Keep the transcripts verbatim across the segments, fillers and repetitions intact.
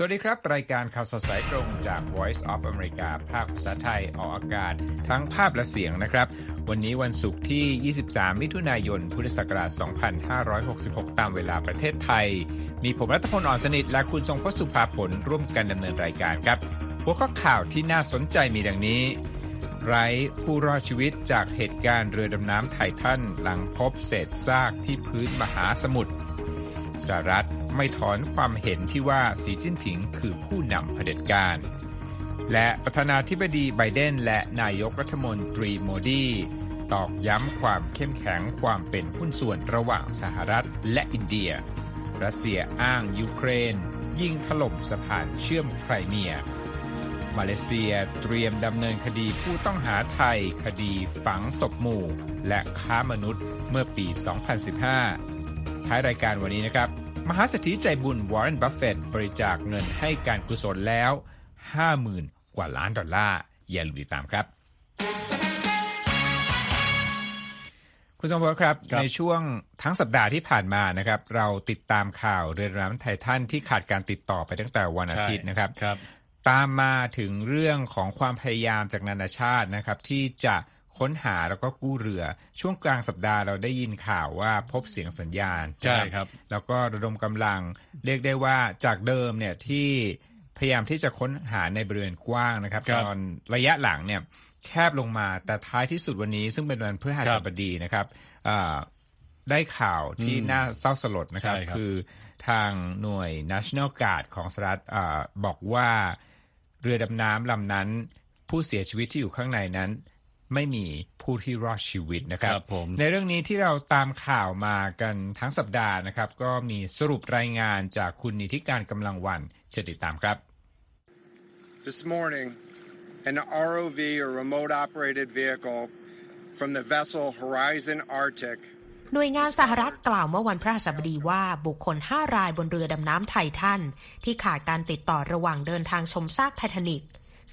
สวัสดีครับรายการข่าวสดสายตรงจาก Voice of America ภาคภาษาไทยออกอากาศทั้งภาพและเสียงนะครับวันนี้วันศุกร์ที่ยี่สิบสามมิถุนายนพุทธศักราชสองพันห้าร้อยหกสิบหกตามเวลาประเทศไทยมีผมรัตพลอ่อนสนิทและคุณทรงพจน์สุภาผลร่วมกันดำเนินรายการครับหัวข้อข่าวที่น่าสนใจมีดังนี้ไร้ผู้รอดชีวิตจากเหตุการณ์เรือดำน้ำไททันหลังพบเศษซากที่พื้นมหาสมุทรสหรัฐไม่ถอนความเห็นที่ว่าสีจิ้นผิงคือผู้นำเผด็จการและประธานาธิบดีไบเดนและนายกรัฐมนตรีโมดีตอกย้ำความเข้มแข็งความเป็นหุ้นส่วนระหว่างสหรัฐและอินเดียรัสเซียอ้างยูเครนยิงถล่มสะพานเชื่อมไครเมียมาเลเซียเตรียมดำเนินคดีผู้ต้องหาไทยคดีฝังศพหมู่และค้ามนุษย์เมื่อปี สองพันสิบห้าท้ายรายการวันนี้นะครับมหาเศรษฐีใจบุญวอร์เรน บัฟเฟตต์บริจาคเงินให้การกุศลแล้ว ห้าหมื่น กว่าล้านดอลลาร์อย่าลืมติดตามครับคุณสมพงษ์ครับในช่วงทั้งสัปดาห์ที่ผ่านมานะครับเราติดตามข่าวเรือดำน้ำไททันที่ขาดการติดต่อไปตั้งแต่วันอาทิตย์นะครับตามมาถึงเรื่องของความพยายามจากนานาชาตินะครับที่จะค้นหาแล้วก็กู้เรือช่วงกลางสัปดาห์เราได้ยินข่าวว่าพบเสียงสัญญาณใช่ครับแล้วก็ระดมกำลังเรียกได้ว่าจากเดิมเนี่ยที่พยายามที่จะค้นหาในบริเวณกว้างนะครับตอนระยะหลังเนี่ยแคบลงมาแต่ท้ายที่สุดวันนี้ซึ่งเป็นวันพฤหัสบดีนะครับได้ข่าวที่น่าเศร้าสลดนะครับคือทางหน่วย National Guard ของสหรัฐบอกว่าเรือดำน้ำลำนั้นผู้เสียชีวิตที่อยู่ข้างในนั้นไม่มีผู้ที่รอดชีวิตนะครับ ในเรื่องนี้ที่เราตามข่าวมากันทั้งสัปดาห์นะครับก็มีสรุปรายงานจากคุณนิธิการกำลังวันเชิญติดตามครับ This morning an อาร์ โอ วี or remote operated vehicle from the vessel Horizon Arctic หน่วยงานสหรัฐกล่าวเมื่อวันพฤหัสบดีว่าบุคคลห้ารายบนเรือดำน้ำไททันที่ขาดการติดต่อระหว่างเดินทางชมซากไททานิค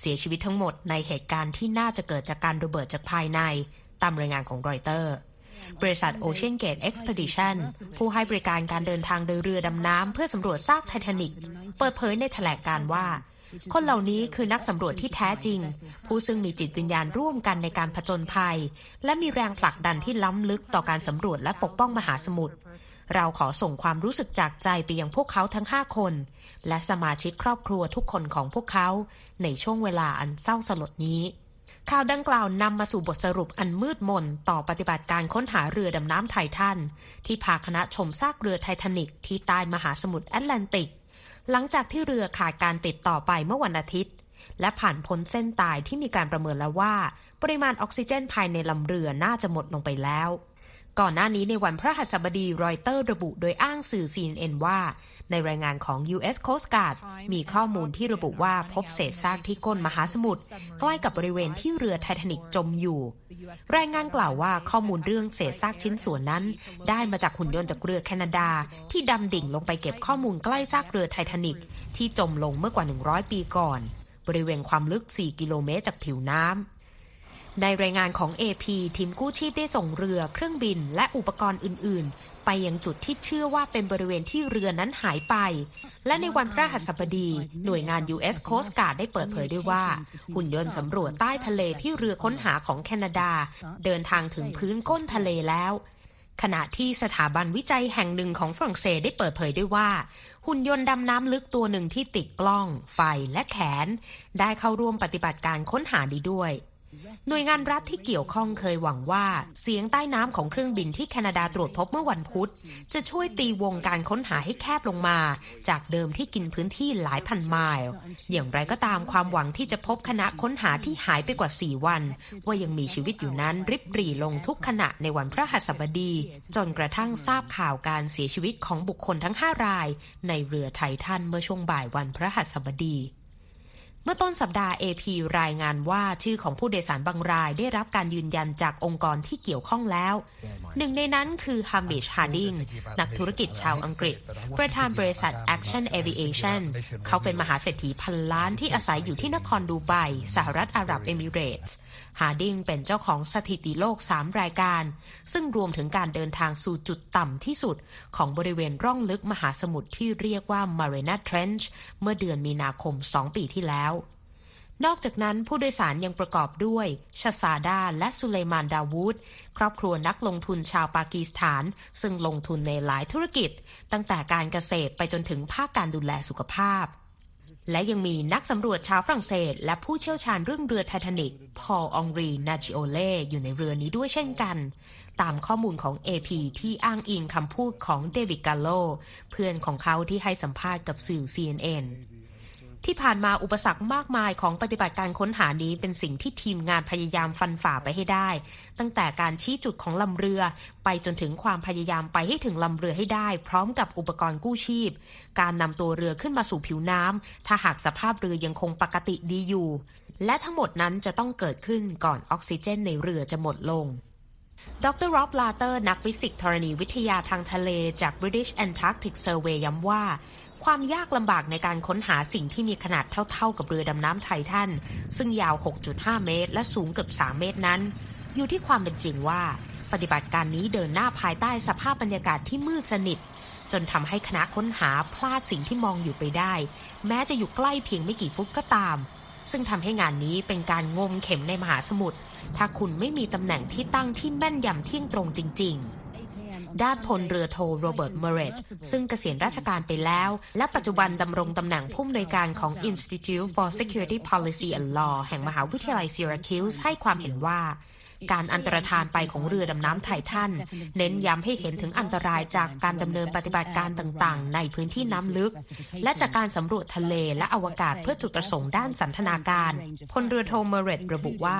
เสียชีวิตทั้งหมดในเหตุการณ์ที่น่าจะเกิดจากการระเบิดจากภายในตามรายงานของรอยเตอร์บริษัท Ocean Gate Expedition ผู้ให้บริการการเดินทางโดยเรือดำน้ำเพื่อสำรวจซากไททานิคเปิดเผยในแถลงการณ์ว่าคนเหล่านี้คือนักสำรวจที่แท้จริงผู้ซึ่งมีจิตวิญญาณร่วมกันในการผจญภัยและมีแรงผลักดันที่ล้ำลึกต่อการสำรวจและปกป้องมหาสมุทรเราขอส่งความรู้สึกจากใจไปยังพวกเขาทั้งห้าคนและสมาชิกครอบครัวทุกคนของพวกเขาในช่วงเวลาอันเศร้าสลดนี้ข่าวดังกล่าวนำมาสู่บทสรุปอันมืดมนต่อปฏิบัติการค้นหาเรือดำน้ำไททันที่พาคณะชมซากเรือไททานิคที่ใต้มหาสมุทรแอตแลนติกหลังจากที่เรือขาดการติดต่อไปเมื่อวันอาทิตย์และผ่านพ้นเส้นตายที่มีการประเมินแล้วว่าปริมาณออกซิเจนภายในลำเรือน่าจะหมดลงไปแล้วก่อนหน้านี้ในวันพฤหัสบดีรอยเตอร์ระบุโดยอ้างสื่อ ซี เอ็น เอ็น ว่าในรายงานของ ยู เอส Coast Guard มีข้อมูลที่ระบุว่าพบเศษซากที่ก้นมหาสมุทรใกล้กับบริเวณที่เรือไททานิคจมอยู่รายงานกล่าวว่าข้อมูลเรื่องเศษซากชิ้นส่วนนั้นได้มาจากหุ่นยนต์จากเรือแคนาดาที่ดำดิ่งลงไปเก็บข้อมูลใกล้ซากเรือไททานิคที่จมลงเมื่อกว่าหนึ่งร้อยปีก่อนบริเวณความลึกสี่กิโลเมตรจากผิวน้ำในรายงานของ เอ พี ทีมกู้ชีพได้ส่งเรือเครื่องบินและอุปกรณ์อื่นๆไปยังจุดที่เชื่อว่าเป็นบริเวณที่เรือนั้นหายไปและในวันพฤหัสบดีหน่วยงาน ยู เอส Coast Guard ได้เปิดเผยด้วยว่าหุ่นยนต์สำรวจใต้ทะเลที่เรือค้นหาของแคนาดาเดินทางถึงพื้นก้นทะเลแล้วขณะที่สถาบันวิจัยแห่งหนึ่งของฝรั่งเศสได้เปิดเผยด้วยว่าหุ่นยนต์ดำน้ำลึกตัวหนึ่งที่ติดกล้องไฟและแขนได้เข้าร่วมปฏิบัติการค้นหานี้ด้วยหน่วยงานรัฐที่เกี่ยวข้องเคยหวังว่าเสียงใต้น้ำของเครื่องบินที่แคนาดาตรวจพบเมื่อวันพุธจะช่วยตีวงการค้นหาให้แคบลงมาจากเดิมที่กินพื้นที่หลายพันไมล์อย่างไรก็ตามความหวังที่จะพบคณะค้นหาที่หายไปกว่าสี่วันว่ายังมีชีวิตอยู่นั้นริบหรี่ลงทุกขณะในวันพฤหัสบดีจนกระทั่งทราบข่าวการเสียชีวิตของบุคคลทั้งห้ารายในเรือไททันเมื่อช่วงบ่ายวันพฤหัสบดี เมื่อต้นสัปดาห์ เอ พี รายงานว่าชื่อของผู้โดยสารบางรายได้รับการยืนยันจากองค์กรที่เกี่ยวข้องแล้วหนึ่งในนั้นคือฮัมบิช ฮาร์ดิงนักธุรกิจชาวอังกฤษประธานบริษัท Action Aviation เขาเป็นมหาเศรษฐีพันล้านที่อาศัยอยู่ที่นครดูไบสหรัฐอาหรับเอมิเรตส์ฮาร์ดิงเป็นเจ้าของสถิติโลกสามรายการซึ่งรวมถึงการเดินทางสู่จุดต่ำที่สุดของบริเวณร่องลึกมหาสมุทรที่เรียกว่า Mariana Trench เมื่อเดือนมีนาคมสองปีที่แล้วนอกจากนั้นผู้โดยสารยังประกอบด้วยชาซาดาและสุเลมานดาวูดครอบครัวนักลงทุนชาวปากีสถานซึ่งลงทุนในหลายธุรกิจตั้งแต่การเกษตรไปจนถึงภาคการดูแลสุขภาพและยังมีนักสำรวจชาวฝรั่งเศสและผู้เชี่ยวชาญเรื่องเรือไททานิคพอล องรี นาจิโอเล่อยู่ในเรือนี้ด้วยเช่นกันตามข้อมูลของ เอ พี ที่อ้างอิงคำพูดของเดวิดกาโลเพื่อนของเขาที่ให้สัมภาษณ์กับสื่อ ซี เอ็น เอ็นที่ผ่านมาอุปสรรคมากมายของปฏิบัติการค้นหานี้เป็นสิ่งที่ทีมงานพยายามฟันฝ่าไปให้ได้ตั้งแต่การชี้จุดของลำเรือไปจนถึงความพยายามไปให้ถึงลำเรือให้ได้พร้อมกับอุปกรณ์กู้ชีพการนำตัวเรือขึ้นมาสู่ผิวน้ำถ้าหากสภาพเรือยังคงปกติดีอยู่และทั้งหมดนั้นจะต้องเกิดขึ้นก่อนออกซิเจนในเรือจะหมดลงดร.ร็อบ ลาเตอร์นักฟิสิกส์ธรณีวิทยาทางทะเลจาก British Antarctic Survey ย้ำว่าความยากลำบากในการค้นหาสิ่งที่มีขนาดเท่าๆกับเรือดำน้ำไททันซึ่งยาว หกจุดห้า เมตรและสูงเกือบสามเมตรนั้นอยู่ที่ความเป็นจริงว่าปฏิบัติการนี้เดินหน้าภายใต้สภาพบรรยากาศที่มืดสนิทจนทำให้คณะค้นหาพลาดสิ่งที่มองอยู่ไปได้แม้จะอยู่ใกล้เพียงไม่กี่ฟุตก็ตามซึ่งทำให้งานนี้เป็นการงมเข็มในมหาสมุทรถ้าคุณไม่มีตำแหน่งที่ตั้งที่แม่นยำเที่ยงตรงจริงๆด้านพลเรือโทโรเบิร์ตเมเรตซึ่งเกษียณราชการไปแล้วและปัจจุบันดำรงตำแหน่งผู้อำนวยการของ Institute for Security Policy and Law แห่งมหาวิทยาลัย Syracuse ให้ความเห็นว่าการอันตรธานไปของเรือดำน้ำไททันเน้นย้ำให้เห็นถึงอันตรายจากการดำเนินปฏิบัติการต่างๆในพื้นที่น้ำลึกและจากการสำรวจทะเลและอวกาศเพื่อจุดประสงค์ด้านสันทนาการพลเรือโทเมเรตระบุว่า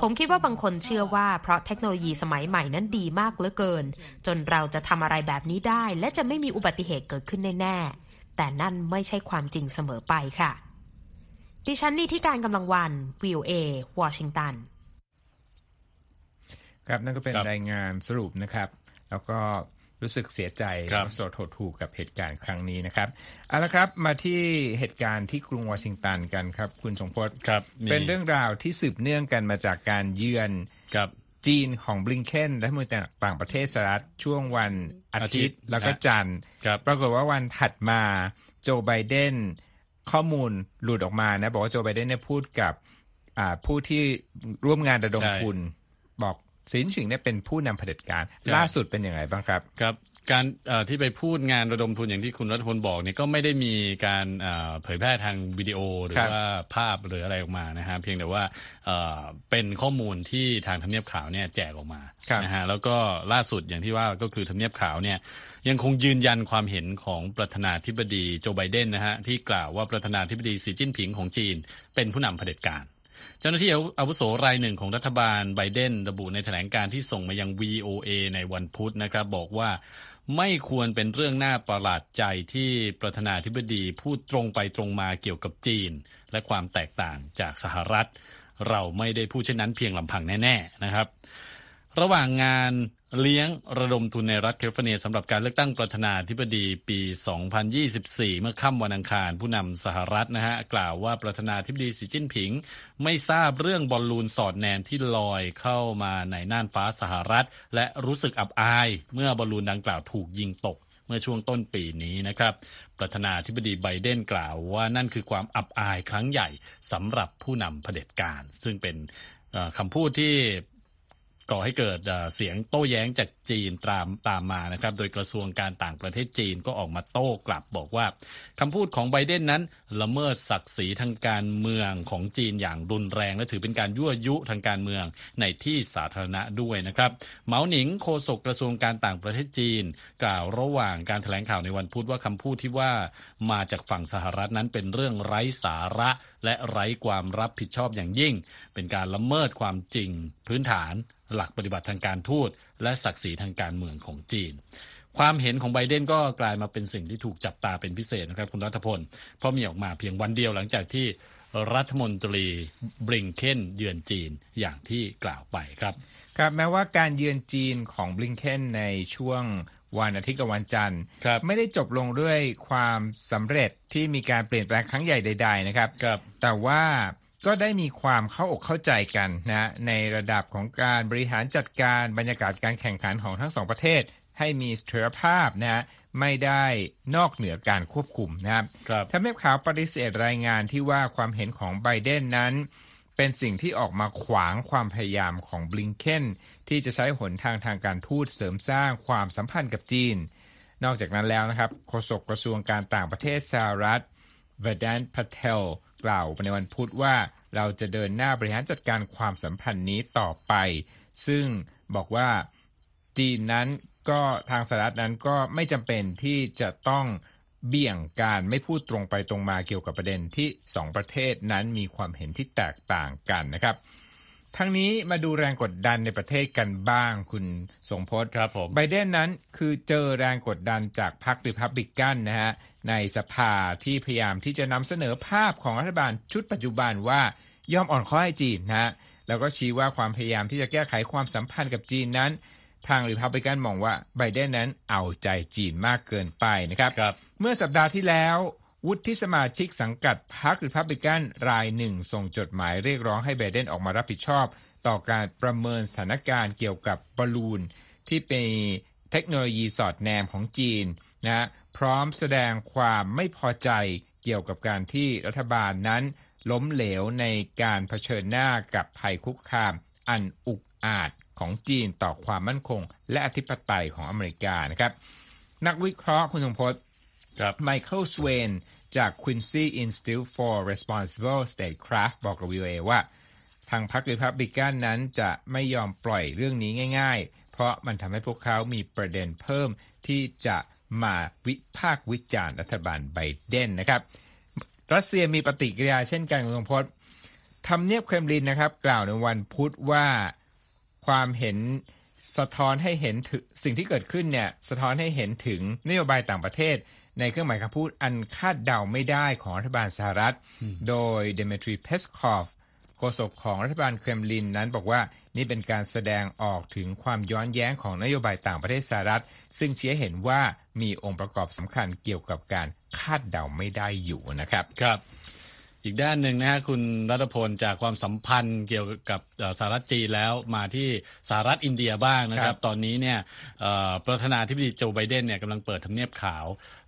ผมคิดว่าบางคนเชื่อว่าเพราะเทคโนโลยีสมัยใหม่นั้นดีมากเหลือเกินจนเราจะทำอะไรแบบนี้ได้และจะไม่มีอุบัติเหตุเกิดขึ้นแน่ๆแต่นั่นไม่ใช่ความจริงเสมอไปค่ะดิฉันนี่ที่การกำลังวัน วี โอ เอ วอชิงตันครับนั่นก็เป็น ร, รายงานสรุปนะครับแล้วก็รู้สึกเสียใจและโศกโหดหู่กับเหตุการณ์ครั้งนี้นะครับเอาละครับมาที่เหตุการณ์ที่กรุงวอชิงตันกันครับคุณสงพจน์ครับเป็นเรื่องราวที่สืบเนื่องกันมาจากการเยือนจีนของบลิงเคนและผู้ต่างประเทศสหรัฐช่วงวันอาทิตย์แล้วก็จันทร์ปรากฏว่าวันถัดมาโจไบเดนข้อมูลหลุดออกมานะบอกว่าโจไบเดนเนี่ยพูดกับผู้ที่ร่วมงานระดมทุนบอกสีจิ้นผิงเนี่ยเป็นผู้นำเผด็จการล่าสุดเป็นอย่างไรบ้างครับครับการที่ไปพูดงานระดมทุนอย่างที่คุณรัฐพลบอกเนี่ยก็ไม่ได้มีการเผยแพร่ทางวิดีโอหรือว่าภาพหรืออะไรออกมานะฮะเพียงแต่ว่าเป็นข้อมูลที่ทางทำเนียบขาวเนี่ยแจกออกมานะฮะแล้วก็ล่าสุดอย่างที่ว่าก็คือทำเนียบขาวเนี่ยยังคงยืนยันความเห็นของประธานาธิบดีโจไบเดนนะฮะที่กล่าวว่าประธานาธิบดีสีจิ้นผิงของจีนเป็นผู้นำเผด็จการเจ้าหน้าที่อาวุโสรายหนึ่งของรัฐบาลไบเดนระบุในแถลงการที่ส่งมายัง วี โอ เอ ในวันพุธนะครับบอกว่าไม่ควรเป็นเรื่องน่าประหลาดใจที่ประธานาธิบดีพูดตรงไปตรงมาเกี่ยวกับจีนและความแตกต่างจากสหรัฐเราไม่ได้พูดเช่นนั้นเพียงลำพังแน่ๆนะครับระหว่างงานเลี้ยงระดมทุนในรัฐแคลิฟอร์เนียสำหรับการเลือกตั้งประธานาธิบดีปี สองพันยี่สิบสี่ เมื่อค่ำวันอังคารผู้นำสหรัฐนะฮะกล่าวว่าประธานาธิบดีสีจิ้นผิงไม่ทราบเรื่องบอลลูนสอดแนมที่ลอยเข้ามาในน่านฟ้าสหรัฐและรู้สึกอับอายเมื่อบอลลูนดังกล่าวถูกยิงตกเมื่อช่วงต้นปีนี้นะครับประธานาธิบดีไบเดนกล่าวว่านั่นคือความอับอายครั้งใหญ่สำหรับผู้นำเผด็จการซึ่งเป็นคำพูดที่ก่อให้เกิดเสียงโต้แย้งจากจีนตามตามมานะครับโดยกระทรวงการต่างประเทศจีนก็ออกมาโต้กลับบอกว่าคำพูดของไบเดนนั้นละเมิดศักดิ์ศรีทางการเมืองของจีนอย่างรุนแรงและถือเป็นการยั่วยุทางการเมืองในที่สาธารณะด้วยนะครับเหมาหนิงโฆษกกระทรวงการต่างประเทศจีนกล่าวระหว่างการแถลงข่าวในวันพุธว่าคำพูดที่ว่ามาจากฝั่งสหรัฐนั้นเป็นเรื่องไร้สาระและไร้ความรับผิดชอบอย่างยิ่งเป็นการละเมิดความจริงพื้นฐานหลักปฏิบัติทางการทูตและศักดิ์ศรีทางการเมืองของจีนความเห็นของไบเดนก็กลายมาเป็นสิ่งที่ถูกจับตาเป็นพิเศษนะครับคุณรัฐพลเพราะมีออกมาเพียงวันเดียวหลังจากที่ รัฐมนตรีบลิงเคนเยือนจีนอย่างที่กล่าวไปครับครับแม้ว่าการเยือนจีนของบลิงเคนในช่วงวันอาทิตย์กับวันจันทร์ไม่ได้จบลงด้วยความสำเร็จที่มีการเปลี่ยนแปลงครั้งใหญ่ใดๆนะครับแต่ว่าก็ได้มีความเข้าอกเข้าใจกันนะในระดับของการบริหารจัดการบรรยากาศการแข่งขันของทั้งสองประเทศให้มีเสถียรภาพนะไม่ได้นอกเหนือการควบคุมนะครับทำเนียบขาวปฏิเสธรายงานที่ว่าความเห็นของไบเดนนั้นเป็นสิ่งที่ออกมาขวางความพยายามของบลิงเคนที่จะใช้หนทางทางการทูตเสริมสร้างความสัมพันธ์กับจีนนอกจากนั้นแล้วนะครับโฆษกกระทรวงการต่างประเทศสหรัฐเวดานท์ พาเทลกล่าวในวันพุธว่าเราจะเดินหน้าบริหารจัดการความสัมพันธ์นี้ต่อไปซึ่งบอกว่าจีนนั้นก็ทางสหรัฐนั้นก็ไม่จำเป็นที่จะต้องเบี่ยงการไม่พูดตรงไปตรงมาเกี่ยวกับประเด็นที่สองประเทศนั้นมีความเห็นที่แตกต่างกันนะครับทั้งนี้มาดูแรงกดดันในประเทศกันบ้างคุณสมพศครับผมไบเดนนั้นคือเจอแรงกดดันจากพรรครีพับลิกันนะฮะในสภาที่พยายามที่จะนำเสนอภาพของรัฐบาลชุดปัจจุบันว่ายอมอ่อนข้อให้จีนนะฮะแล้วก็ชี้ว่าความพยายามที่จะแก้ไขความสัมพันธ์กับจีนนั้นทางรีพับลิกันมองว่าไบเดนนั้นเอาใจจีนมากเกินไปนะครับเมื่อสัปดาห์ที่แล้ววุฒิสมาชิกสังกัดพรรครีพับลิกันรายหนึ่งส่งจดหมายเรียกร้องให้ไบเดนออกมารับผิดชอบต่อการประเมินสถานการณ์เกี่ยวกับบอลลูนที่เป็นเทคโนโลยีสอดแนมของจีนนะพร้อมแสดงความไม่พอใจเกี่ยวกับการที่รัฐบาลนั้นล้มเหลวในการเผชิญหน้ากับภัยคุกคามอันอุกอาจของจีนต่อความมั่นคงและอธิปไตยของอเมริกานะครับนักวิเคราะห์คุณสมพศ Michael Swaine จาก Quincy Institute for Responsible Statecraft บอกกับ วี โอ เอ ว่าทางพรรค Republican นั้นจะไม่ยอมปล่อยเรื่องนี้ง่ายๆเพราะมันทำให้พวกเขามีประเด็นเพิ่มที่จะมาวิพากษ์วิจารณ์รัฐบาลไบเดนนะครับรัสเซียมีปฏิกิริยาเช่นกันคุณสมพศทำเนียบเครมลินนะครับกล่าวในวันพุธว่าความเห็นสะท้อนให้เห็นถึงสิ่งที่เกิดขึ้นเนี่ยสะท้อนให้เห็นถึงนโยบายต่างประเทศในเครื่องหมายคำพูดอันคาดเดาไม่ได้ของรัฐบาลสหรัฐโดยเดเมทรีเพสคอฟโฆษกของรัฐบาลเครมลินนั้นบอกว่านี่เป็นการแสดงออกถึงความย้อนแย้งของนโยบายต่างประเทศสหรัฐซึ่งชี้เห็นว่ามีองค์ประกอบสำคัญเกี่ยวกับการคาดเดาไม่ได้อยู่นะครับครับอีกด้านหนึ่งนะฮะคุณรัฐพลจากความสัมพันธ์เกี่ยวกับสหรัฐจีนแล้วมาที่สหรัฐอินเดียบ้างนะครับตอนนี้เนี่ยประธานาธิบดีโจไบเดนเนี่ยกำลังเปิดทำเนียบขาว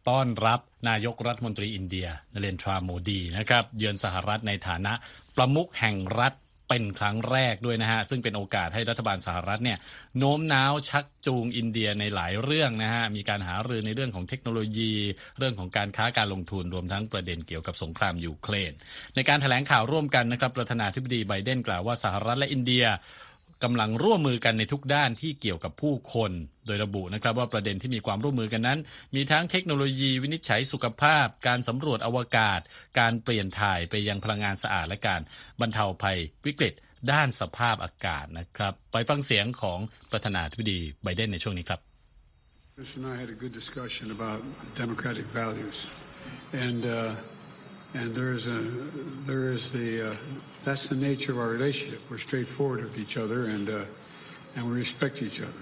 ต้อนรับนายกรัฐมนตรีอินเดียนเรนทราโมดีนะครับเยือนสหรัฐในฐานะประมุขแห่งรัฐเป็นครั้งแรกด้วยนะฮะซึ่งเป็นโอกาสให้รัฐบาลสหรัฐเนี่ยโน้มน้าวชักจูงอินเดียในหลายเรื่องนะฮะมีการหารือในเรื่องของเทคโนโลยีเรื่องของการค้าการลงทุนรวมทั้งประเด็นเกี่ยวกับสงครามยูเครนในการแถลงข่าวร่วมกันนะครับประธานาธิบดีไบเดนกล่าวว่าสหรัฐและอินเดียกำลังร่วมมือกันในทุกด้านที่เกี่ยวกับผู้คนโดยระบุนะครับว่าประเด็นที่มีความร่วมมือกันนั้นมีทั้งเทคโนโลยีวินิจฉัยสุขภาพการสำรวจอวกาศการเปลี่ยนถ่ายไปยังพลังงานสะอาดและการบรรเทาภัยวิกฤตด้านสภาพอากาศนะครับไปฟังเสียงของประธานาธิบดีไบเดนในช่วงนี้ครับ and, uh, and there is a, there is the, uh...That's the nature of our relationship. We're straightforward with each other and uh, and we respect each other.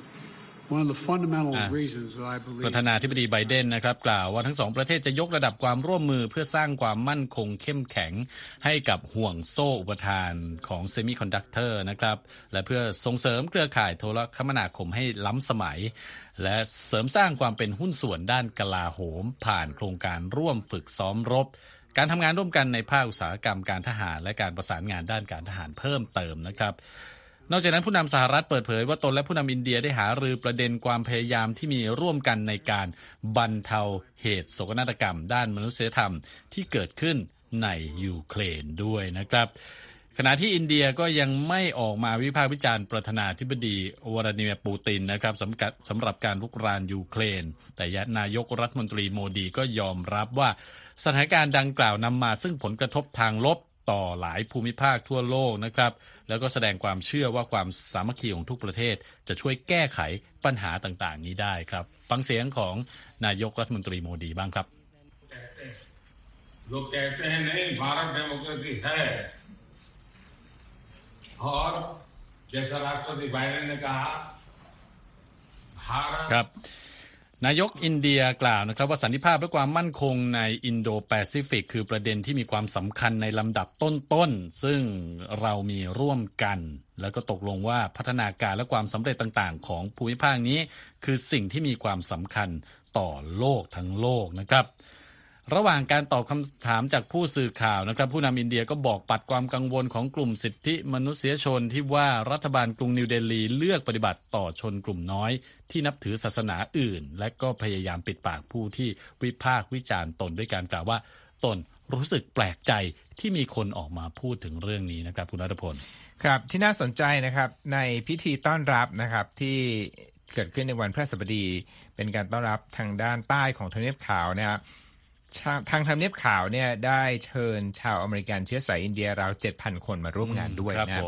One of the fundamental reasons that I believe ประธานาธิบดีไบเดนนะครับกล่าวว่าทั้งสองประเทศจะยกระดับความร่วมมือเพื่อสร้างความมั่นคงเข้มแข็งให้กับห่วงโซ่อุปทานของเซมิคอนดักเตอร์นะครับและเพื่อส่งเสริมเครือข่ายโทรคมนาคมให้ล้ำสมัยและเสริมสร้างความเป็นหุ้นส่วนด้านกลาโหมผ่านโครงการร่วมฝึกซ้อมรบการทำงานร่วมกันในภาคอุตสาหกรรมการทหารและการประสานงานด้านการทหารเพิ่มเติมนะครับนอกจากนั้นผู้นำสหรัฐเปิดเผยว่าตนและผู้นำอินเดียได้หารือประเด็นความพยายามที่มีร่วมกันในการบรรเทาเหตุโศกนาฏกรรมด้านมนุษยธรรมที่เกิดขึ้นในยูเครนด้วยนะครับขณะที่อินเดียก็ยังไม่ออกมาวิพากษ์วิจารณ์ประธานาธิบดีวลาดิเมียร์ปูตินนะครับสำคัญสำหรับการรุกรานยูเครนแต่นายกรัฐมนตรีโมดีก็ยอมรับว่าสถานการณ์ดังกล่าวนำมาซึ่งผลกระทบทางลบต่อหลายภูมิภาคทั่วโลกนะครับแล้วก็แสดงความเชื่อว่าความสามัคคีของทุกประเทศจะช่วยแก้ไขปัญหาต่างๆนี้ได้ครับฟังเสียงของนายกรัฐมนตรีโมดีบ้างครับ जो कहते हैं नहीं भारत डेमोक्रेसी है, और जैसा राष्ट्रपति बाइडेन ने कहा भारतนายกอินเดียกล่าวนะครับว่าสันติภาพและความมั่นคงในอินโดแปซิฟิกคือประเด็นที่มีความสำคัญในลำดับต้นๆซึ่งเรามีร่วมกันแล้วก็ตกลงว่าพัฒนาการและความสำเร็จต่างๆของภูมิภาคนี้คือสิ่งที่มีความสำคัญต่อโลกทั้งโลกนะครับระหว่างการตอบคำถามจากผู้สื่อข่าวนะครับผู้นำอินเดียก็บอกปัดความกังวลของกลุ่มสิทธิมนุษยชนที่ว่ารัฐบาลกรุงนิวเดลีเลือกปฏิบัติต่อชนกลุ่มน้อยที่นับถือศาสนาอื่นและก็พยายามปิดปากผู้ที่วิพากษ์วิจารณ์ตนด้วยการกล่าวว่าตนรู้สึกแปลกใจที่มีคนออกมาพูดถึงเรื่องนี้นะครับคุณรัตพลครับที่น่าสนใจนะครับในพิธีต้อนรับนะครับที่เกิดขึ้นในวันพฤหัสบดีเป็นการต้อนรับทางด้านใต้ของทำเนียบขาวนะครับทางทำเนียบขาวเนี่ยได้เชิญชาวอเมริกันเชื้อสายอินเดียราว เจ็ดพัน คนมาร่วมงานด้วยนะ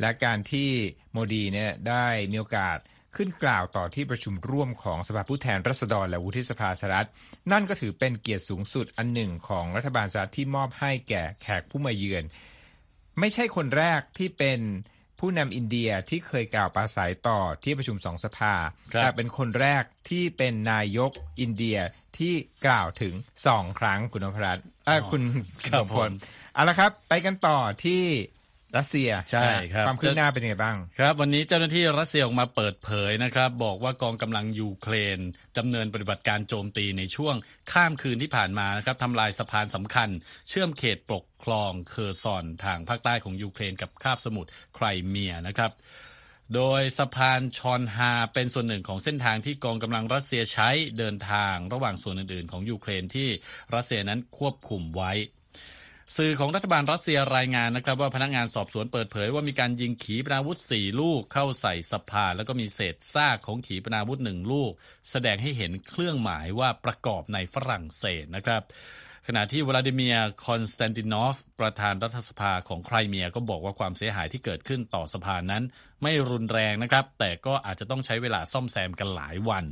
และการที่โมดีเนี่ยได้มีโอกาสขึ้นกล่าวต่อที่ประชุมร่วมของสภาผู้แทนราษฎรและวุฒิสภาสหรัฐนั่นก็ถือเป็นเกียรติสูงสุดอันหนึ่งของรัฐบาลสหรัฐที่มอบให้แก่แขกผู้มาเยือนไม่ใช่คนแรกที่เป็นผู้นำอินเดียที่เคยกล่าวปราศรัยต่อที่ประชุมสองสภาแต่เป็นคนแรกที่เป็นนายกอินเดียที่กล่าวถึงสองครั้งคุณนพรัตน์เอ่อคุณกิตพลเอาละครับไปกันต่อที่รัสเซียใช่ครับความคืบหน้าเป็นยังไงบ้างครับวันนี้เจ้าหน้าที่รัสเซียออกมาเปิดเผยนะครับบอกว่ากองกำลังยูเครนดำเนินปฏิบัติการโจมตีในช่วงข้ามคืนที่ผ่านมานะครับทำลายสะพานสำคัญเชื่อมเขตปกครองเคอร์ซอนทางภาคใต้ของยูเครนกับคาบสมุทรไครเมียนะครับโดยสะพานชอนฮาเป็นส่วนหนึ่งของเส้นทางที่กองกำลังรัสเซียใช้เดินทางระหว่างส่วนอื่นๆของยูเครนที่รัสเซียนั้นควบคุมไว้สื่อของรัฐบาลรัสเซียรายงานนะครับว่าพนักงานสอบสวนเปิดเผยว่ามีการยิงขีปนาวุธสี่ลูกเข้าใส่สะพานแล้วก็มีเศษซากของขีปนาวุธหนึ่งลูกแสดงให้เห็นเครื่องหมายว่าประกอบในฝรั่งเศสนะครับขณะที่วลาดิเมียร์คอนสแตนตินอฟประธานรัฐสภาของไครเมียก็บอกว่าความเสียหายที่เกิดขึ้นต่อสะพานนั้นไม่รุนแรงนะครับแต่ก็อาจจะต้องใช้เวลาซ่อมแซมกันหลายวัน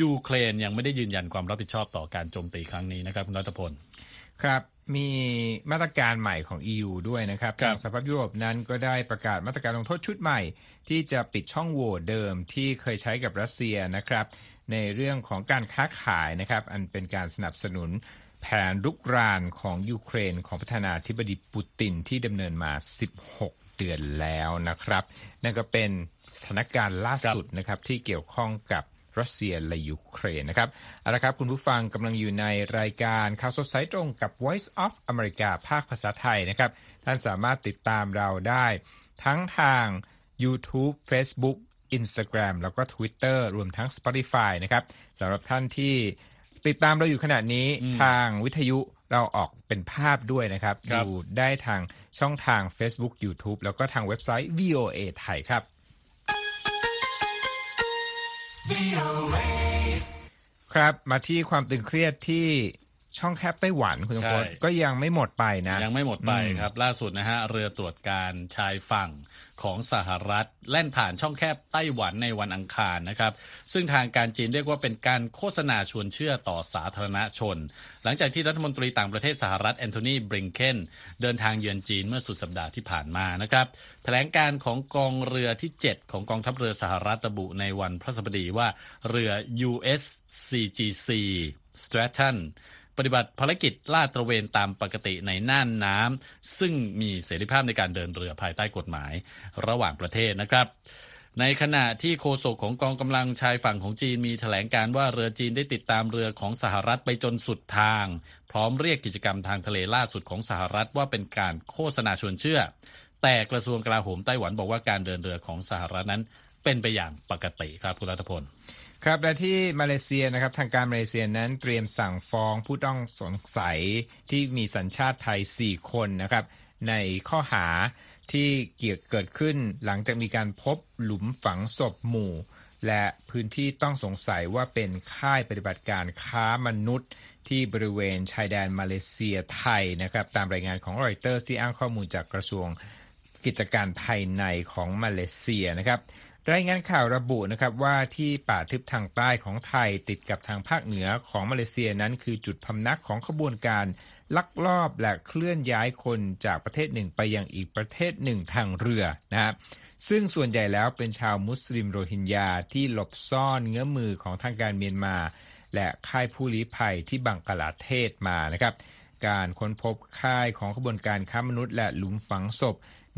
ยูเครนยังไม่ได้ยืนยันความรับผิดชอบต่อการโจมตีครั้งนี้นะครับคุณรัตพลครับมีมาตรการใหม่ของ อี ยู ด้วยนะครับทางสหภาพยุโรปนั้นก็ได้ประกาศมาตรการลงโทษชุดใหม่ที่จะปิดช่องโหว่เดิมที่เคยใช้กับรัสเซียนะครับในเรื่องของการค้าขายนะครับอันเป็นการสนับสนุนแผนรุกรานของยูเครนของประธานาธิบดีปูตินที่ดำเนินมาสิบหกเดือนแล้วนะครับนั่นก็เป็นสถานการณ์ล่าสุดนะครับที่เกี่ยวข้องกับรัสเซียและยูเครนนะครับเอาละครับคุณผู้ฟังกำลังอยู่ในรายการข่าวสดสายตรงกับ Voice of America ภาคภาษาไทยนะครับท่านสามารถติดตามเราได้ทั้งทาง YouTube Facebook Instagram แล้วก็ Twitter รวมทั้ง Spotify นะครับสำหรับท่านที่ติดตามเราอยู่ขณะนี้ทางวิทยุเราออกเป็นภาพด้วยนะครับดูได้ทางช่องทาง Facebook YouTube แล้วก็ทางเว็บไซต์ วี โอ เอ ไทยครับครับมาที่ความตึงเครียดที่ช่องแคบไต้หวันคุณสมพลก็ยังไม่หมดไปนะยังไม่หมดไปครับล่าสุดนะฮะเรือตรวจการชายฝั่งของสหรัฐแล่นผ่านช่องแคบไต้หวันในวันอังคารนะครับซึ่งทางการจีนเรียกว่าเป็นการโฆษณาชวนเชื่อต่อสาธารณชนหลังจากที่รัฐมนตรีต่างประเทศสหรัฐแอนโทนีบลิงเคนเดินทางเยือนจีนเมื่อสุดสัปดาห์ที่ผ่านมานะครับแถลงการของกองเรือที่เจ็ดของกองทัพเรือสหรัฐระบุในวันพฤหัสบดีว่าเรือ ยู เอส ซี จี ซี Strattonปฏิบัติภารกิจลาดตระเวนตามปกติในน่านน้ำซึ่งมีเสรีภาพในการเดินเรือภายใต้กฎหมายระหว่างประเทศนะครับในขณะที่โฆษกของกองกำลังชายฝั่งของจีนมีแถลงการว่าเรือจีนได้ติดตามเรือของสหรัฐไปจนสุดทางพร้อมเรียกกิจกรรมทางทะเลล่าสุดของสหรัฐว่าเป็นการโฆษณาชวนเชื่อแต่กระทรวงกลาโหมไต้หวันบอกว่าการเดินเรือของสหรัฐนั้นเป็นไปอย่างปกติครับคุณรัตพลครับและที่มาเลเซียนะครับทางการมาเลเซียนั้นเตรียมสั่งฟ้องผู้ต้องสงสัยที่มีสัญชาติไทยสี่คนนะครับในข้อหาที่เกิดขึ้นหลังจากมีการพบหลุมฝังศพหมู่และพื้นที่ต้องสงสัยว่าเป็นค่ายปฏิบัติการค้ามนุษย์ที่บริเวณชายแดนมาเลเซียไทยนะครับตามรายงานของรอยเตอร์ที่อ้างข้อมูลจากกระทรวงกิจการภายในของมาเลเซียนะครับ รายงานข่าวระบุนะครับว่าที่ป่าทึบทางใต้ของไทยติดกับทางภาคเหนือของมาเลเซียนั้นคือจุดพำนักของขบวนการลักลอบและเคลื่อนย้ายคนจากประเทศหนึ่งไปยังอีกประเทศหนึ่งทางเรือนะครับซึ่งส่วนใหญ่แล้วเป็นชาวมุสลิมโรฮิงญาที่หลบซ่อนเงื้อมือของทางการเมียนมาและค่ายผู้ลี้ภัยที่บังกลาเทศมานะครับการค้นพบค่ายของขบวนการค้ามนุษย์และหลุมฝังศพ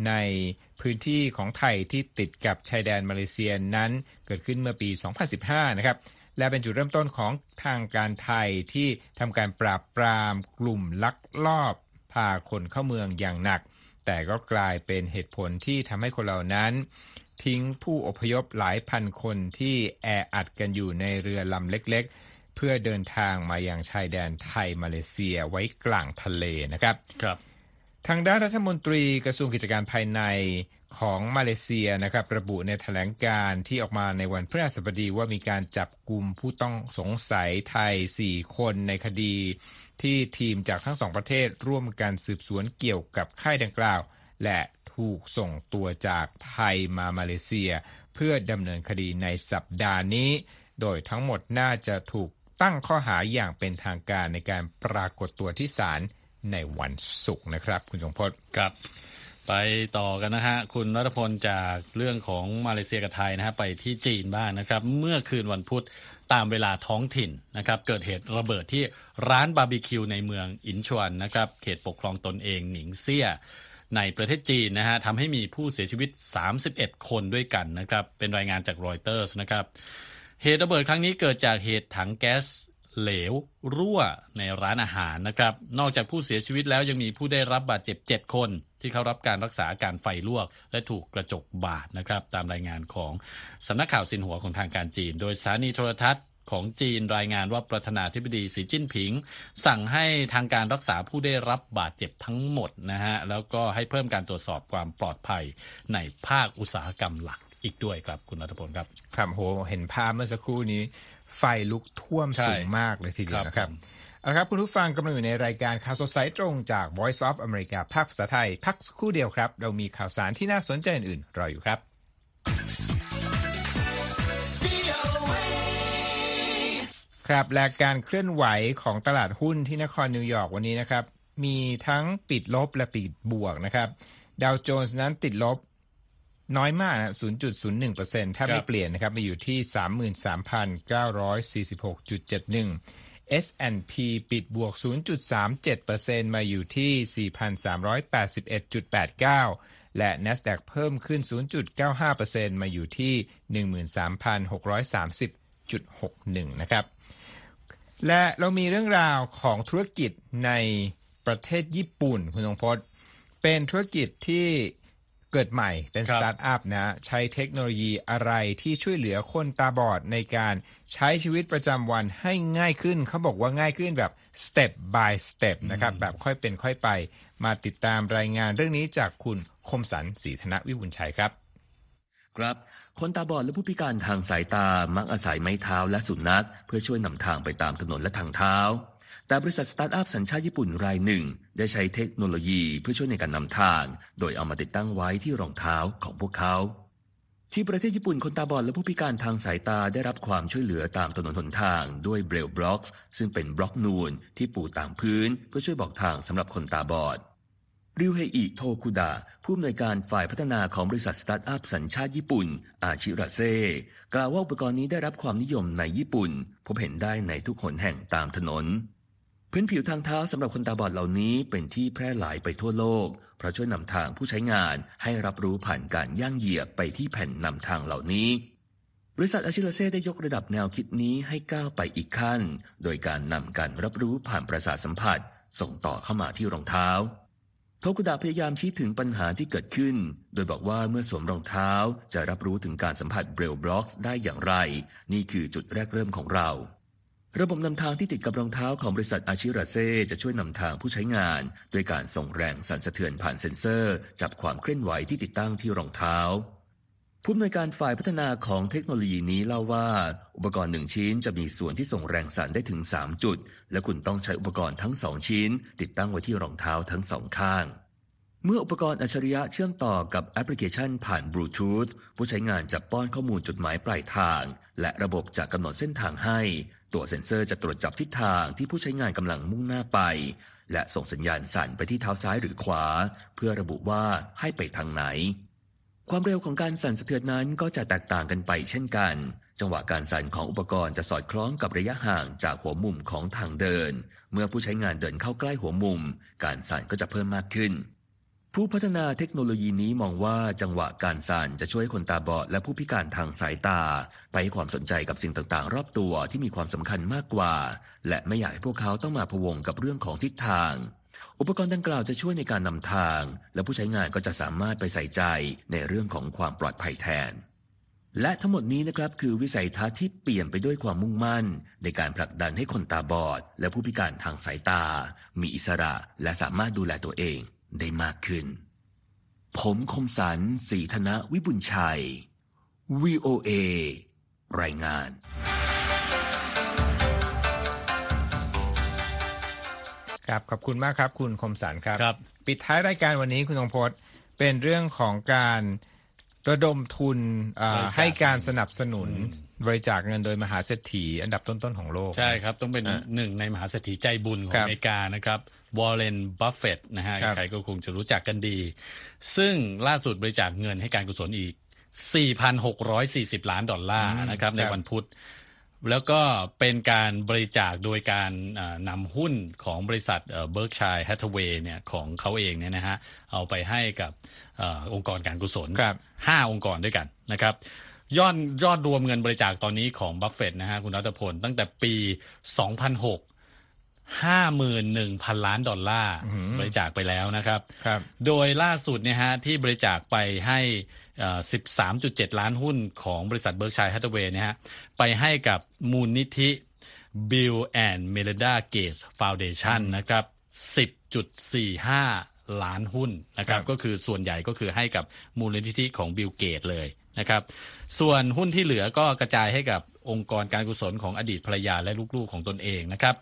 ในพื้นที่ของไทยที่ติดกับชายแดนมาเลเซียนั้นเกิดขึ้นเมื่อปีสองพันสิบห้านะครับและเป็นจุดเริ่มต้นของทางการไทยที่ทำการปราบปรามกลุ่มลักลอบพาคนเข้าเมืองอย่างหนักแต่ก็กลายเป็นเหตุผลที่ทำให้คนเหล่านั้นทิ้งผู้อพยพหลายพันคนที่แออัดกันอยู่ในเรือลำเล็กๆเพื่อเดินทางมายังชายแดนไทยมาเลเซียไว้กลางทะเลนะครับครับทางด้านรัฐมนตรีกระทรวงกิจการภายในของมาเลเซียนะครับระบุในแถลงการณ์ที่ออกมาในวันพฤหัสบดีว่ามีการจับกุมผู้ต้องสงสัยไทยสี่คนในคดีที่ทีมจากทั้งสองประเทศร่วมกันสืบสวนเกี่ยวกับค่ายดังกล่าวและถูกส่งตัวจากไทยมามาเลเซียเพื่อดำเนินคดีในสัปดาห์นี้โดยทั้งหมดน่าจะถูกตั้งข้อหาอย่างเป็นทางการในการปรากฏตัวที่ศาลในวันศุกร์นะครับคุณสงพจน์ครับไปต่อกันนะฮะคุณรัตพลจากเรื่องของมาเลเซียกับไทยนะฮะไปที่จีนบ้าง น, นะครับเมื่อคืนวันพุธตามเวลาท้องถิ่นนะครับเกิดเหตุระเบิดที่ร้านบาร์บีคิวในเมืองอินชวนนะครับเขตปกครองตนเองหนิงเซี่ยในประเทศจีนนะฮะทำให้มีผู้เสียชีวิตสามสิบเอ็ดคนด้วยกันนะครับเป็นรายงานจากรอยเตอร์สนะครับเหตุระเบิดครั้งนี้เกิดจากเหตุถังแก๊สเหลวรั่วในร้านอาหารนะครับนอกจากผู้เสียชีวิตแล้วยังมีผู้ได้รับบาดเจ็บเจ็ดคนที่เข้ารับการรักษาอาการไฟลวกและถูกกระจกบาดนะครับตามรายงานของสำนักข่าวซินหัวของทางการจีนโดยสถานีโทรทัศน์ของจีนรายงานว่าประธานาธิบดีสีจิ้นผิงสั่งให้ทางการรักษาผู้ได้รับบาดเจ็บทั้งหมดนะฮะแล้วก็ให้เพิ่มการตรวจสอบความปลอดภัยในภาคอุตสาหกรรมหลักอีกด้วยครับคุณณัฐพลครับครับโหเห็นภาพเมื่อสักครู่นี้ไฟลุกท่วมสูงมากเลยทีเดียวนะครับเอาละครับคุณผู้ฟังกำลังอยู่ในรายการข่าวสดสายตรงจาก Voice of America ภาคภาษาไทยพักสักครู่เดียวครับเรามีข่าวสารที่น่าสนใจอื่นๆรออยู่ครับครับและการเคลื่อนไหวของตลาดหุ้นที่นครนิวยอร์กวันนี้นะครับมีทั้งปิดลบและปิดบวกนะครับดาวโจนส์นั้นติดลบน้อยมากนะ ศูนย์จุดศูนย์หนึ่งเปอร์เซ็นต์ ถ้าไม่เปลี่ยนนะครับมาอยู่ที่ สามหมื่นสามพันเก้าร้อยสี่สิบหกจุดเจ็ดหนึ่ง เอส แอนด์ พี ปิดบวก ศูนย์จุดสามเจ็ดเปอร์เซ็นต์ มาอยู่ที่ สี่พันสามร้อยแปดสิบเอ็ดจุดแปดเก้า และ NASDAQ เพิ่มขึ้น ศูนย์จุดเก้าห้าเปอร์เซ็นต์ มาอยู่ที่ หนึ่งหมื่นสามพันหกร้อยสามสิบจุดหกหนึ่ง นะครับและเรามีเรื่องราวของธุรกิจในประเทศญี่ปุ่นคุณทรงพจน์เป็นธุรกิจที่เกิดใหม่เป็นสตาร์ทอัพนะใช้เทคโนโลยีอะไรที่ช่วยเหลือคนตาบอดในการใช้ชีวิตประจำวันให้ง่ายขึ้นเขาบอกว่าง่ายขึ้นแบบ step by step นะครับแบบค่อยเป็นค่อยไปมาติดตามรายงานเรื่องนี้จากคุณคมสันต์ศรีธนวิบูลย์ชัยครับครับคนตาบอดและผู้พิการทางสายตามักอาศัยไม้เท้าและสุนัขเพื่อช่วยนำทางไปตามถนนและทางเท้าแต่บริษัทสตาร์ทอัพสัญชาติญี่ปุ่นรายหนึ่งได้ใช้เทคโนโลยีเพื่อช่วยในการนำทางโดยเอามาติดตั้งไว้ที่รองเท้าของพวกเขาที่ประเทศญี่ปุ่นคนตาบอดและผู้พิการทางสายตาได้รับความช่วยเหลือตามถนนหนทางด้วยเบรลบล็อกส์ซึ่งเป็นบล็อกนูนที่ปูตามพื้นเพื่อช่วยบอกทางสำหรับคนตาบอดริวเฮอิโทคุดะผู้อำนวยการฝ่ายพัฒนาของบริษัทสตาร์ทอัพสัญชาติญี่ปุ่นอาชิระเซ่กล่าวว่าอุปกรณ์นี้ได้รับความนิยมในญี่ปุ่นพบเห็นได้ในทุกหนแห่งตามถนนพื้นผิวทางเท้าสำหรับคนตาบอดเหล่านี้เป็นที่แพร่หลายไปทั่วโลกเพราะช่วยนำทางผู้ใช้งานให้รับรู้ผ่านการย่างเหยียบไปที่แผ่นนำทางเหล่านี้บริษัทอาชิระเซ่ได้ยกระดับแนวคิดนี้ให้ก้าวไปอีกขั้นโดยการนำการรับรู้ผ่านประสาทสัมผัสส่งต่อเข้ามาที่รองเท้าโทคุดะพยายามชี้ถึงปัญหาที่เกิดขึ้นโดยบอกว่าเมื่อสวมรองเท้าจะรับรู้ถึงการสัมผัสเบรลบล็อกส์ได้อย่างไรนี่คือจุดแรกเริ่มของเราระบบนำทางที่ติดกับรองเท้าของบริษัทอาชิระเซ่จะช่วยนำทางผู้ใช้งานด้วยการส่งแรงสั่นสะเทือนผ่านเซ็นเซอร์จับความเคลื่อนไหวที่ติดตั้งที่รองเท้าผู้อำนวยการฝ่ายพัฒนาของเทคโนโลยีนี้เล่าว่าอุปกรณ์หนึ่งชิ้นจะมีส่วนที่ส่งแรงสั่นได้ถึงสามจุดและคุณต้องใช้อุปกรณ์ทั้งสองชิ้นติดตั้งไว้ที่รองเท้าทั้งสองข้างเ เมื่ออุปกรณ์อัจฉริยะเชื่อมต่อกับแอปพลิเคชันผ่านบลูทูธผู้ใช้งานจะป้อนข้อมูลจุดหมายปลายทางและระบบจะกำหนดเส้นทางให้ตัวเซ็นเซอร์จะตรวจจับทิศทางที่ผู้ใช้งานกำลังมุ่งหน้าไปและส่งสัญญาณสั่นไปที่เท้าซ้ายหรือขวาเพื่อระบุว่าให้ไปทางไหนความเร็วของการสั่นสะเทือนนั้นก็จะแตกต่างกันไปเช่นกันจังหวะการสั่นของอุปกรณ์จะสอดคล้องกับระยะห่างจากหัวมุมของทางเดินเมื่อผู้ใช้งานเดินเข้าใกล้หัวมุมการสั่นก็จะเพิ่มมากขึ้นผู้พัฒนาเทคโนโลยีนี้มองว่าจังหวะการสั่นจะช่วยคนตาบอดและผู้พิการทางสายตาไปให้ความสนใจกับสิ่งต่างๆรอบตัวที่มีความสำคัญมากกว่าและไม่อยากให้พวกเขาต้องมาพะวงกับเรื่องของทิศทางอุปกรณ์ดังกล่าวจะช่วยในการนำทางและผู้ใช้งานก็จะสามารถไปใส่ใจในเรื่องของความปลอดภัยแทนและทั้งหมดนี้นะครับคือวิสัยทัศน์ที่เปลี่ยนไปด้วยความมุ่งมั่นในการผลักดันให้คนตาบอดและผู้พิการทางสายตามีอิสระและสามารถดูแลตัวเองได้มากขึ้นผมคมสัน ศรีธนวิบุญชัย วี โอ เอ รายงานครับขอบคุณมากครับคุณคมสันครับปิดท้ายรายการวันนี้คุณธงพจน์เป็นเรื่องของการระดมทุนให้การสนับสนุนบริจาคเงินโดยมหาเศรษฐีอันดับต้นๆของโลกใช่ครับต้องเป็นหนึ่งในมหาเศรษฐีใจบุญของอเมริกานะครับวอร์เรน บัฟเฟตต์นะฮะใครก็คงจะรู้จักกันดีซึ่งล่าสุดบริจาคเงินให้การกุศลอีก สี่พันหกร้อยสี่สิบ ล้านดอลลาร์นะครับในวันพุธแล้วก็เป็นการบริจาคโดยการนำหุ้นของบริษัท Berkshire Hathaway เนี่ยของเขาเองเนี่ยนะฮะเอาไปให้กับเอ่อ องค์กรการกุศลห้าองค์กรด้วยกันนะครับยอดยอดรวมเงินบริจาคตอนนี้ของบัฟเฟตต์นะฮะคุณณัฐพลตั้งแต่ปีสองพันหก ห้าหมื่นหนึ่งพัน ล้านดอลลาร์บริจาคไปแล้วนะครับโดยล่าสุดเนี่ยฮะที่บริจาคไปให้ สิบสามจุดเจ็ด ล้านหุ้นของบริษัท Berkshire Hathaway เนี่ยฮะไปให้กับมูลนิธิ Bill and Melinda Gates Foundation นะครับ สิบจุดสี่ห้าล้านหุ้นนะครับก็คือส่วนใหญ่ก็คือให้กับมูลนิธิของบิลเกตเลยนะครับส่วนหุ้นที่เหลือก็กระจายให้กับองค์กรการกุศลของอดีตภรรยาและลูกๆของตนเองนะครับ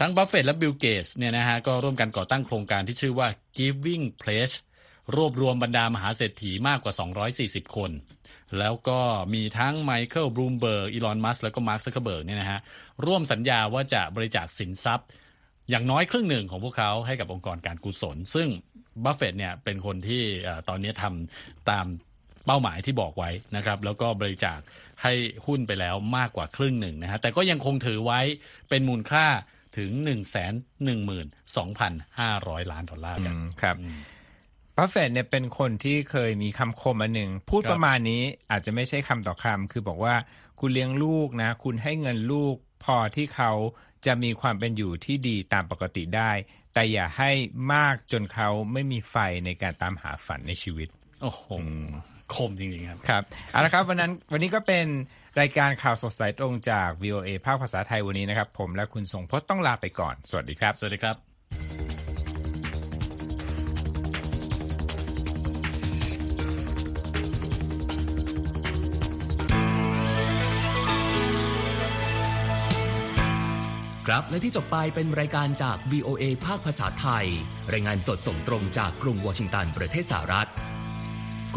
ทั้งบัฟเฟตต์และบิลเกตเนี่ยนะฮะก็ร่วมกันก่อตั้งโครงการที่ชื่อว่า Giving Pledge รวบรวมบรรดามหาเศรษฐีมากกว่าสองร้อยสี่สิบคนแล้วก็มีทั้ง Michael Bloomberg, Elon Musk แล้วก็ Mark Zuckerberg เนี่ยนะฮะร่วมสัญญาว่าจะบริจาคสินทรัพย์อย่างน้อยครึ่งหนึ่งของพวกเขาให้กับองค์กรการกุศลซึ่งบัฟเฟตต์เนี่ยเป็นคนที่ตอนนี้ทำตามเป้าหมายที่บอกไว้นะครับแล้วก็บริจาคให้หุ้นไปแล้วมากกว่าครึ่งหนึ่งนะฮะแต่ก็ยังคงถือไว้เป็นมูลค่าถึง หนึ่งแสนหนึ่งหมื่นสองพันห้าร้อย ล้านดอลลาร์กันครับบัฟเฟตต์เนี่ยเป็นคนที่เคยมีคำคมอันหนึ่งพูดประมาณนี้อาจจะไม่ใช่คำต่อคำคือบอกว่าคุณเลี้ยงลูกนะคุณให้เงินลูกพอที่เขาจะมีความเป็นอยู่ที่ดีตามปกติได้แต่อย่าให้มากจนเขาไม่มีไฟในการตามหาฝันในชีวิตโอ้โหคมจริงๆครับครับเอาละครับวันนั้นวันนี้ก็เป็นรายการข่าวสดสายตรงจาก วี โอ เอ ภาคภาษาไทยวันนี้นะครับผมและคุณทรงพจน์ต้องลาไปก่อนสวัสดีครับสวัสดีครับครับและที่จบไปเป็นรายการจาก วี โอ เอ ภาคภาษาไทยรายงานสดส่งตรงจากกรุงวอชิงตันประเทศสหรัฐค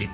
ติด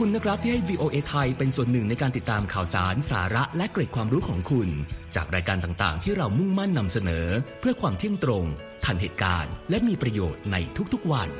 คุณนะครับที่ให้ วี โอ เอ ไทยเป็นส่วนหนึ่งในการติดตามข่าวสารสาระและเกร็ดความรู้ของคุณจากรายการต่างๆที่เรามุ่งมั่นนำเสนอเพื่อความเที่ยงตรงทันเหตุการณ์และมีประโยชน์ในทุกๆวัน